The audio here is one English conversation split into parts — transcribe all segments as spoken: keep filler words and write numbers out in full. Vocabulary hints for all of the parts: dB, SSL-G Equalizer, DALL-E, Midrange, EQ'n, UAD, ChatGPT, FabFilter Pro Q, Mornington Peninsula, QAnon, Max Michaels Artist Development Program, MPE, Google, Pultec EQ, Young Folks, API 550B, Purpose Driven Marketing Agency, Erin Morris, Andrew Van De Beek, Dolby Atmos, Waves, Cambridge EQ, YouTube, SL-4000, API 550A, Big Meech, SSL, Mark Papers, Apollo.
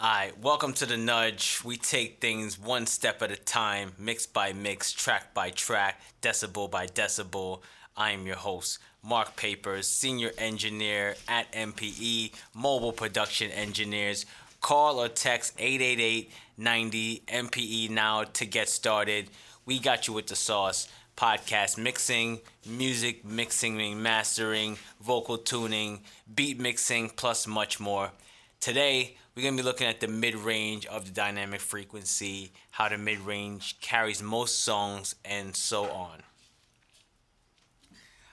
All right, welcome to The Nudge. We take things one step at a time, mix by mix, track by track, decibel by decibel. I am your host, Mark Papers, Senior Engineer at M P E, Mobile Production Engineers. Call or text eight eight eight, nine zero, M P E now to get started. We got you with the sauce. Podcast mixing, music mixing and mastering, vocal tuning, beat mixing, plus much more. Today, we're going to be looking at the mid-range of the dynamic frequency, how the mid-range carries most songs, and so on.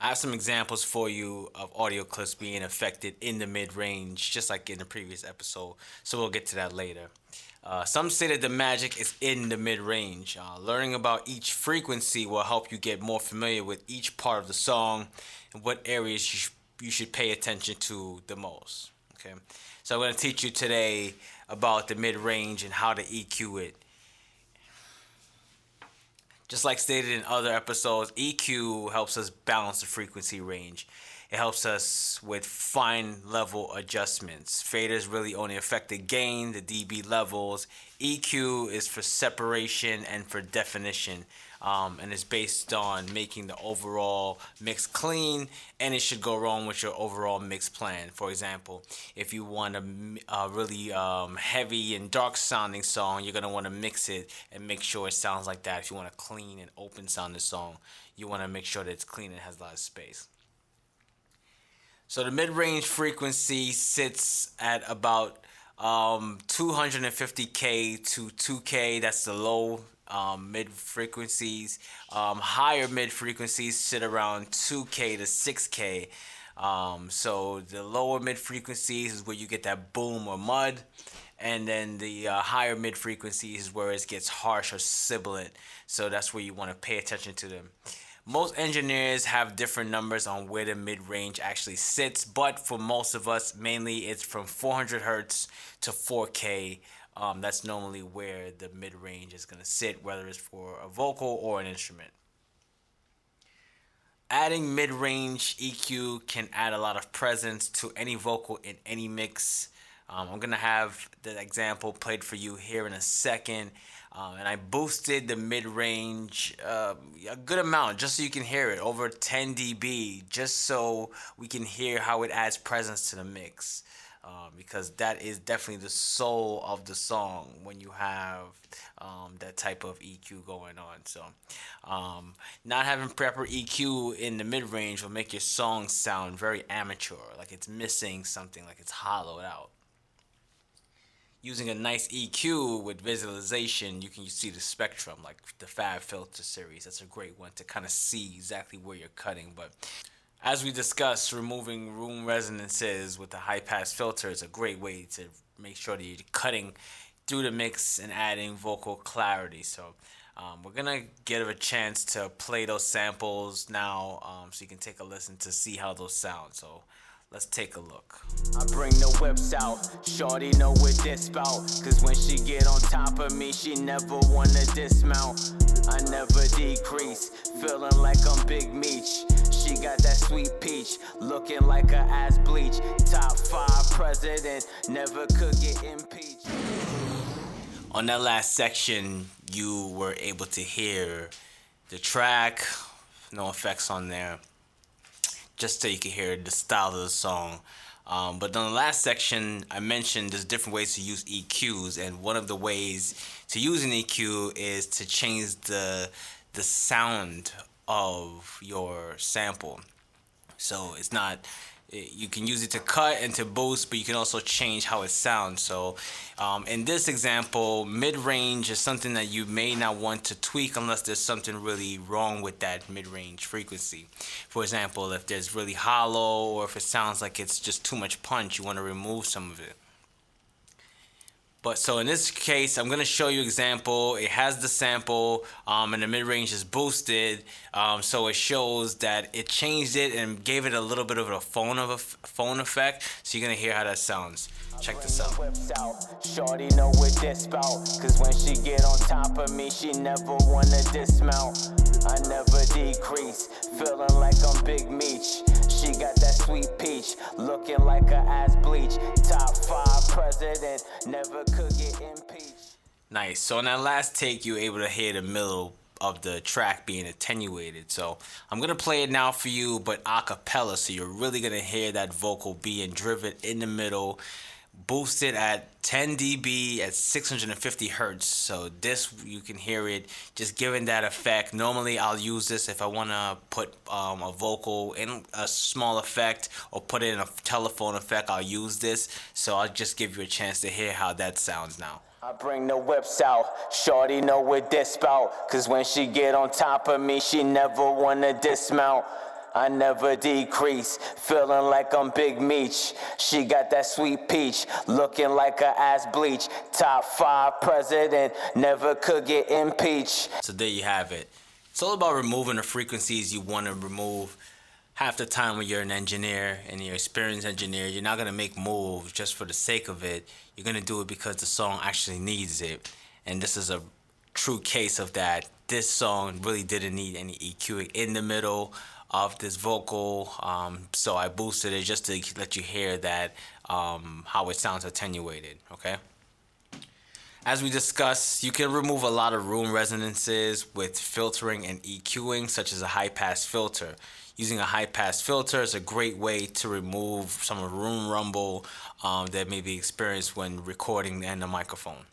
I have some examples for you of audio clips being affected in the mid-range, just like in the previous episode, so we'll get to that later. Uh, some say that the magic is in the mid-range. Uh, learning about each frequency will help you get more familiar with each part of the song and what areas you, sh- you should pay attention to the most. Okay, so I'm going to teach you today about the mid-range and how to E Q it. Just like stated in other episodes, E Q helps us balance the frequency range. It helps us with fine level adjustments. Faders really only affect the gain, the dB levels. E Q is for separation and for definition, um, and it's based on making the overall mix clean, and it should go wrong with your overall mix plan. For example, if you want a, a really um, heavy and dark sounding song, you're gonna wanna mix it and make sure it sounds like that. If you want a clean and open sounding song, you wanna make sure that it's clean and has a lot of space. So the mid-range frequency sits at about um, two fifty K to two K. That's the low um, mid frequencies. Um, higher mid frequencies sit around two K to six K. Um, so the lower mid frequencies is where you get that boom or mud. And then the uh, higher mid frequencies is where it gets harsh or sibilant. So that's where you want to pay attention to them. Most engineers have different numbers on where the mid-range actually sits, but for most of us, mainly it's from four hundred hertz to four K. Um, that's normally where the mid-range is going to sit, whether it's for a vocal or an instrument. Adding mid-range E Q can add a lot of presence to any vocal in any mix. Um, I'm going to have the example played for you here in a second. Um, and I boosted the mid-range uh, a good amount just so you can hear it, over ten decibels, just so we can hear how it adds presence to the mix. Uh, because that is definitely the soul of the song when you have um, that type of E Q going on. So um, not having proper E Q in the mid-range will make your song sound very amateur, like it's missing something, like it's hollowed out. Using a nice E Q with visualization, you can see the spectrum, like the FabFilter series. That's a great one to kind of see exactly where you're cutting. But as we discussed, removing room resonances with a high-pass filter is a great way to make sure that you're cutting through the mix and adding vocal clarity. So um, we're going to get a chance to play those samples now um, so you can take a listen to see how those sound. So let's take a look. I bring the whips out, shorty know what this bout, cause when she get on top of me, she never wanna dismount. I never decrease, feeling like I'm Big Meech. She got that sweet peach, looking like her ass bleach. Top five president, never could get impeached. On that last section, you were able to hear the track, no effects on there, just so you can hear the style of the song. Um, but on the last section, I mentioned there's different ways to use E Qs, and one of the ways to use an E Q is to change the the sound of your sample. So it's not, you can use it to cut and to boost, but you can also change how it sounds. So um, in this example, mid-range is something that you may not want to tweak unless there's something really wrong with that mid-range frequency. For example, if there's really hollow or if it sounds like it's just too much punch, you want to remove some of it. But so in this case, I'm going to show you an example. It has the sample um, and the mid-range is boosted. Um, so it shows that it changed it and gave it a little bit of a phone of a f- phone effect. So you're going to hear how that sounds. Check this out. Shorty know what this about, cause when she get on top of me, she never want to dismount. I never decrease, feeling like I'm Big Meech. She got that sweet peach, looking like her ass bleach. Top five president never could get impeached. Nice. So in that last take, you were able to hear the middle of the track being attenuated. So I'm going to play it now for you, but a cappella. So you're really going to hear that vocal being driven in the middle, boosted at ten decibels at six hundred fifty hertz. So this, you can hear it just giving that effect. Normally I'll use this if I want to put um, a vocal in a small effect or put in a telephone effect. I'll use this. So I'll just give you a chance to hear how that sounds now. I bring the whips out, shorty know what this bout, cause when she get on top of me, she never wanna dismount. I never decrease, feeling like I'm Big Meech. She got that sweet peach, looking like her ass bleach. Top five president, never could get impeached. So there you have it. It's all about removing the frequencies you wanna remove. Half the time when you're an engineer and you're an experienced engineer, you're not going to make moves just for the sake of it. You're going to do it because the song actually needs it. And this is a true case of that. This song really didn't need any EQing in the middle of this vocal. Um, so I boosted it just to let you hear that, um, how it sounds attenuated. Okay. As we discussed, you can remove a lot of room resonances with filtering and EQing, such as a high-pass filter. Using a high-pass filter is a great way to remove some of the room rumble um, that may be experienced when recording and the microphone.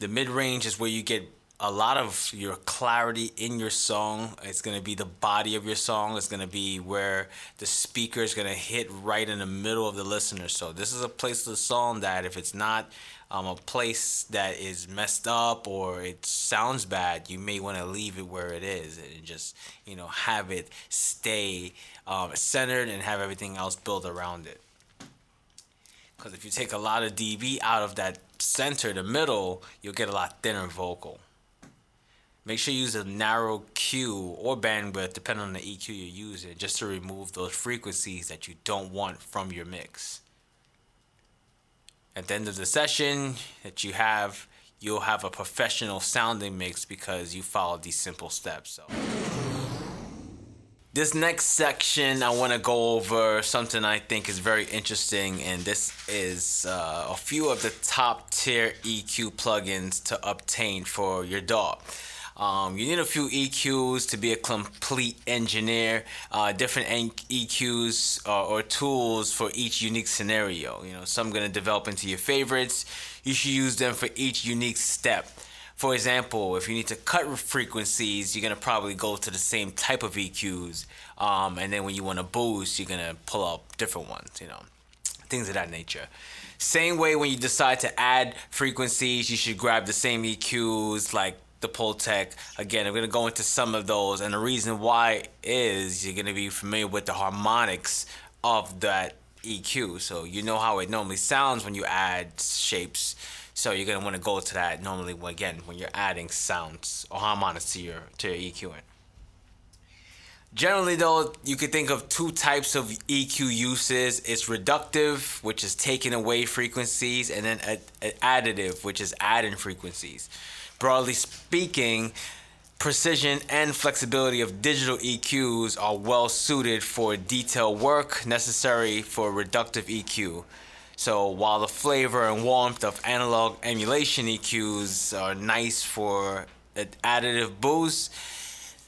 The mid-range is where you get a lot of your clarity in your song. It's going to be the body of your song. It's going to be where the speaker is going to hit right in the middle of the listener. So this is a place of the song that if it's not um, a place that is messed up or it sounds bad, you may want to leave it where it is and just, you know, have it stay um, centered and have everything else built around it. Because if you take a lot of dB out of that center, the middle, you'll get a lot thinner vocal. Make sure you use a narrow Q or bandwidth, depending on the E Q you're using, just to remove those frequencies that you don't want from your mix. At the end of the session that you have, you'll have a professional sounding mix because you followed these simple steps. So. This next section, I want to go over something I think is very interesting, and this is uh, a few of the top tier E Q plugins to obtain for your D A W. Um, you need a few E Qs to be a complete engineer, uh, different E Qs uh, or tools for each unique scenario. You know, some going to develop into your favorites. You should use them for each unique step. For example, if you need to cut frequencies, you're going to probably go to the same type of E Qs. Um, and then when you want to boost, you're going to pull up different ones, you know, things of that nature. Same way when you decide to add frequencies, you should grab the same E Qs like the Pultec. Again, I'm going to go into some of those, and the reason why is you're going to be familiar with the harmonics of that E Q, so you know how it normally sounds when you add shapes. So you're going to want to go to that normally, again, when you're adding sounds or harmonics to your to your EQing. Generally, though, you could think of two types of E Q uses. It's reductive, which is taking away frequencies, and then a, a additive, which is adding frequencies. Broadly speaking, precision and flexibility of digital E Qs are well suited for detail work necessary for reductive E Q. So while the flavor and warmth of analog emulation E Qs are nice for an additive boost,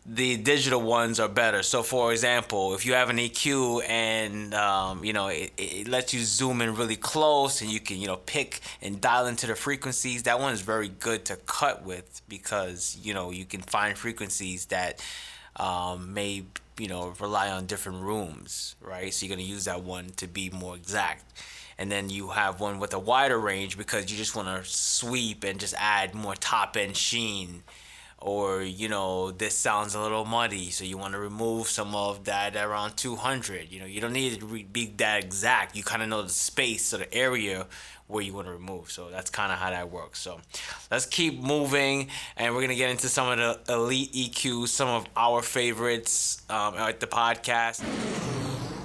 the digital ones are better. So for example, if you have an E Q and um, you know it, it lets you zoom in really close and you can, you know, pick and dial into the frequencies, that one is very good to cut with because, you know, you can find frequencies that um, may, you know, rely on different rooms, right? So you're going to use that one to be more exact. And then you have one with a wider range because you just want to sweep and just add more top end sheen. Or, you know, this sounds a little muddy, so you want to remove some of that around two hundred. You know, you don't need it to be that exact. You kind of know the space or the area where you want to remove. So that's kind of how that works. So let's keep moving, and we're going to get into some of the elite E Qs, some of our favorites um, at the podcast.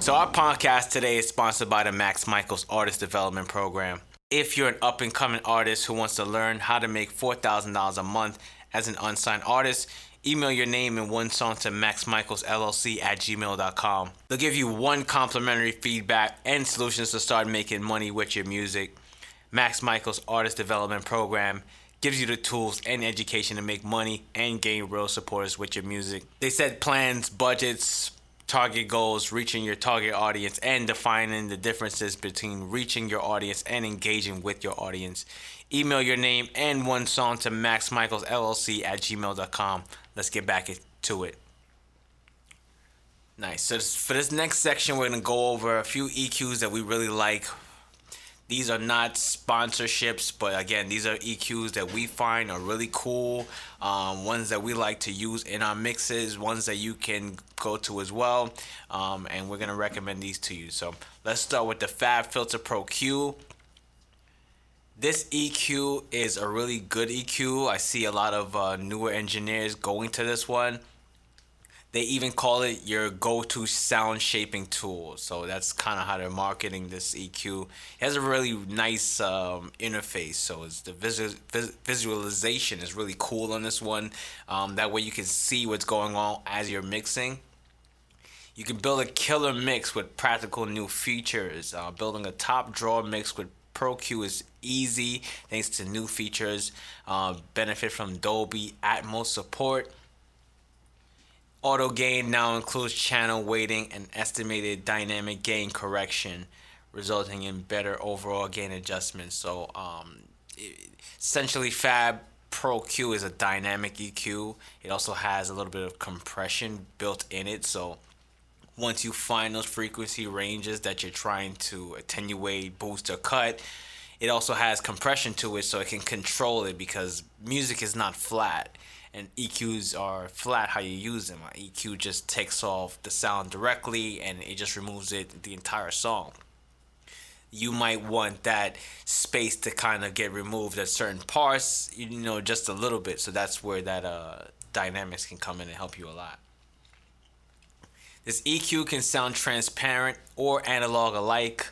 So our podcast today is sponsored by the Max Michaels Artist Development Program. If you're an up-and-coming artist who wants to learn how to make four thousand dollars a month as an unsigned artist, email your name and one song to max michaels l l c at gmail dot com. They'll give you one complimentary feedback and solutions to start making money with your music. Max Michaels Artist Development Program gives you the tools and education to make money and gain real supporters with your music. They set plans, budgets, target goals, reaching your target audience, and defining the differences between reaching your audience and engaging with your audience. Email your name and one song to max michaels l l c at gmail dot com. Let's get back to it. Nice. So for this next section, we're going to go over a few E Qs that we really like. These are not sponsorships, but again, these are E Qs that we find are really cool, um, ones that we like to use in our mixes, ones that you can go to as well, um, and we're going to recommend these to you. So let's start with the FabFilter Pro Q. This E Q is a really good E Q. I see a lot of uh, newer engineers going to this one. They even call it your go-to sound shaping tool. So that's kind of how they're marketing this E Q. It has a really nice um, interface. So it's the visual, vis- visualization is really cool on this one. Um, that way you can see what's going on as you're mixing. You can build a killer mix with practical new features. Uh, building a top drawer mix with Pro Q is easy thanks to new features. Uh, benefit from Dolby Atmos support. Auto gain now includes channel weighting and estimated dynamic gain correction, resulting in better overall gain adjustments. So um, it, essentially Fab Pro Q is a dynamic E Q. It also has a little bit of compression built in it. So once you find those frequency ranges that you're trying to attenuate, boost, or cut, it also has compression to it so it can control it, because music is not flat. And E Qs are flat how you use them. Like E Q just takes off the sound directly and it just removes it the entire song. You might want that space to kind of get removed at certain parts, you know, just a little bit. So that's where that uh, dynamics can come in and help you a lot. This E Q can sound transparent or analog alike.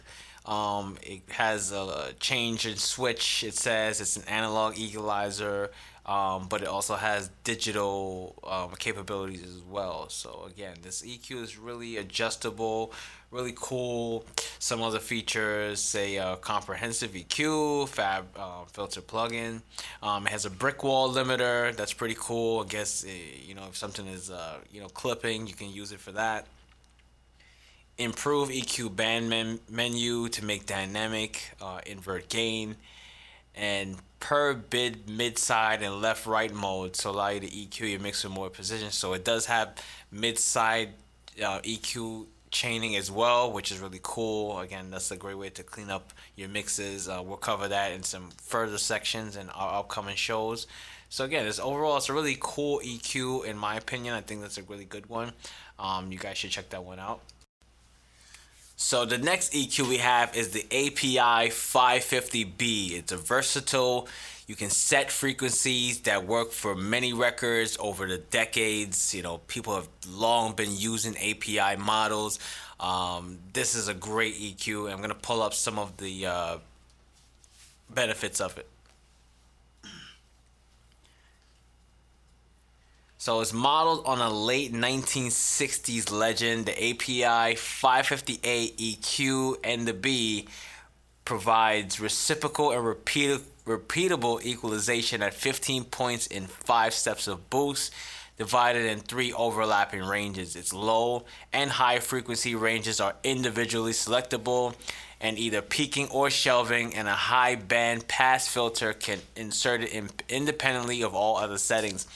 Um, it has a change and switch. It says it's an analog equalizer. Um, but it also has digital um, capabilities as well. So again, this E Q is really adjustable, really cool. Some other features say uh, comprehensive E Q, Fab uh, filter plugin. Um, it has a brick wall limiter. That's pretty cool. I guess it, you know if something is uh, you know clipping, you can use it for that. Improve E Q band men- menu to make dynamic uh, invert gain. And per bid, mid-side, and left-right mode to allow you to E Q your mix with more precision. So it does have mid-side uh, E Q chaining as well, which is really cool. Again, that's a great way to clean up your mixes. Uh, we'll cover that in some further sections in our upcoming shows. So again, it's overall, it's a really cool E Q in my opinion. I think that's a really good one. Um, you guys should check that one out. So the next E Q we have is the A P I five fifty B. It's a versatile. You can set frequencies that work for many records over the decades. You know, people have long been using A P I models. Um, this is a great E Q. I'm going to pull up some of the uh, benefits of it. So it's modeled on a late nineteen sixties legend. The A P I five fifty A E Q and the B provides reciprocal and repeat- repeatable equalization at fifteen points in five steps of boost, divided in three overlapping ranges. Its low and high frequency ranges are individually selectable and either peaking or shelving, and a high band pass filter can insert it in- independently of all other settings.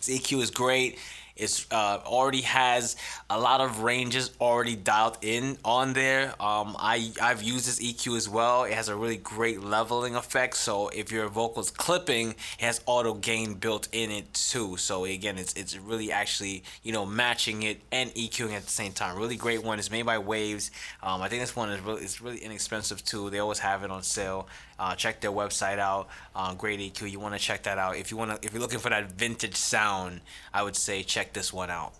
This E Q is great. It's uh, already has a lot of ranges already dialed in on there. Um, I, I've used this E Q as well. It has a really great leveling effect. So if your vocal's clipping, it has auto gain built in it too. So again, it's it's really actually, you know, matching it and EQing at the same time. Really great one. It's made by Waves. Um, I think this one is really, it's really inexpensive too. They always have it on sale. Uh, check their website out. Uh, great E Q. You want to check that out. If you want to, if you're looking for that vintage sound, I would say check this one out.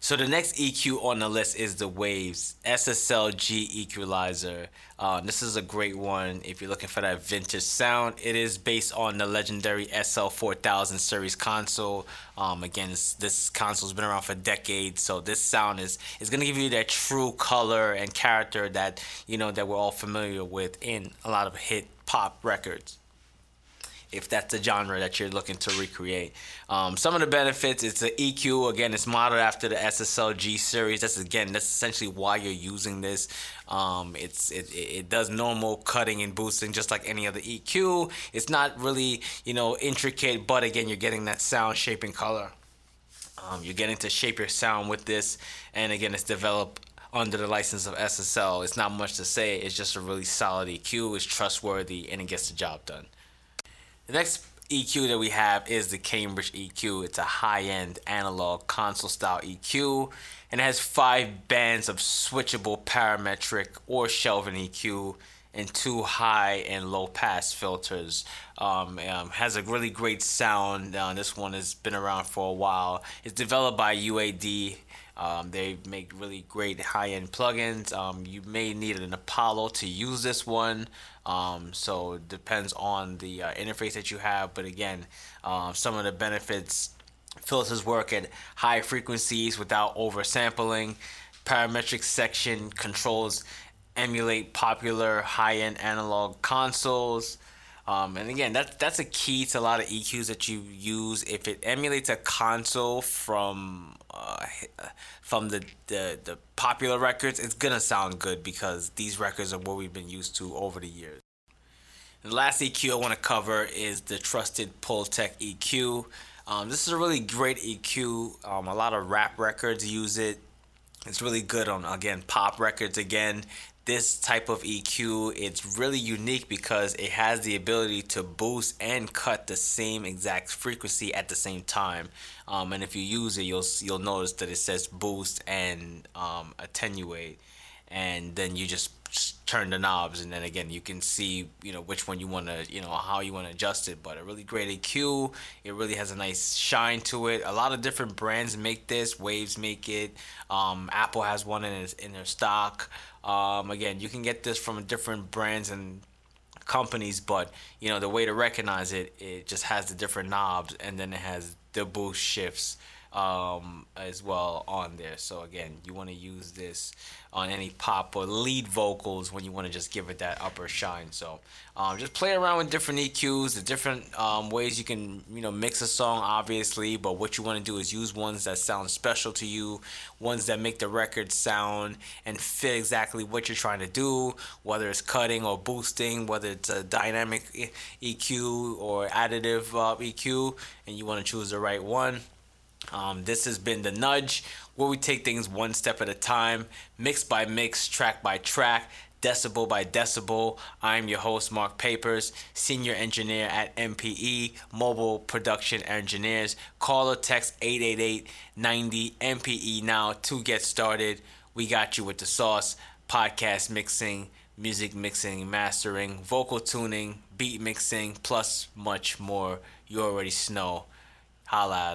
So the next E Q on the list is the Waves S S L G Equalizer. Uh, this is a great one if you're looking for that vintage sound. It is based on the legendary S L four thousand series console. Um, again, this, this console's been around for decades, so this sound is is gonna give you that true color and character that you know that we're all familiar with in a lot of hit pop records, if that's the genre that you're looking to recreate. Um, some of the benefits, it's an E Q. Again, it's modeled after the S S L G series. That's, again, that's essentially why you're using this. Um, it's it, it does normal cutting and boosting just like any other E Q. It's not really, you know, intricate, but again, you're getting that sound shape and color. Um, you're getting to shape your sound with this. And again, it's developed under the license of S S L. It's not much to say. It's just a really solid E Q. It's trustworthy, and it gets the job done. The next E Q that we have is the Cambridge E Q. It's a high-end analog console style E Q, and it has five bands of switchable parametric or shelving E Q and two high and low pass filters. Um, um, has a really great sound. Uh, this one has been around for a while. It's developed by U A D. Um, they make really great high-end plugins. Um, you may need an Apollo to use this one. Um, so it depends on the uh, interface that you have. But again, uh, some of the benefits: filters work at high frequencies without oversampling. Parametric section controls emulate popular high-end analog consoles. Um, and again, that, that's a key to a lot of E Qs that you use. If it emulates a console from uh, from the, the, the popular records, it's going to sound good because these records are what we've been used to over the years. And the last E Q I want to cover is the trusted Pultec E Q. Um, this is a really great E Q. Um, a lot of rap records use it. It's really good on, again, pop records again. This type of E Q, it's really unique because it has the ability to boost and cut the same exact frequency at the same time. Um, and if you use it, you'll you'll notice that it says boost and um, attenuate, and then you just turn the knobs, and then again you can see you know which one you want to you know how you want to adjust it. But a really great E Q. It really has a nice shine to it. A lot of different brands make this. Waves make it. Um, Apple has one in its, in their stock. Um, again, you can get this from different brands and companies, but you know the way to recognize it, it just has the different knobs, and then it has the boost shifts um as well on there. So again, you want to use this on any pop or lead vocals when you want to just give it that upper shine. So um just play around with different E Qs, the different um ways you can you know mix a song, obviously, but what you want to do is use ones that sound special to you, ones that make the record sound and fit exactly what you're trying to do, whether it's cutting or boosting, whether it's a dynamic E Q or additive uh, E Q, and you want to choose the right one. Um, this has been The Nudge, where we take things one step at a time, mix by mix, track by track, decibel by decibel. I'm your host, Mark Papers, senior engineer at M P E, Mobile Production Engineers. Call or text eight eight eight, nine zero, M P E now to get started. We got you with the sauce: podcast mixing, music mixing, mastering, vocal tuning, beat mixing, plus much more. You already know. Holla.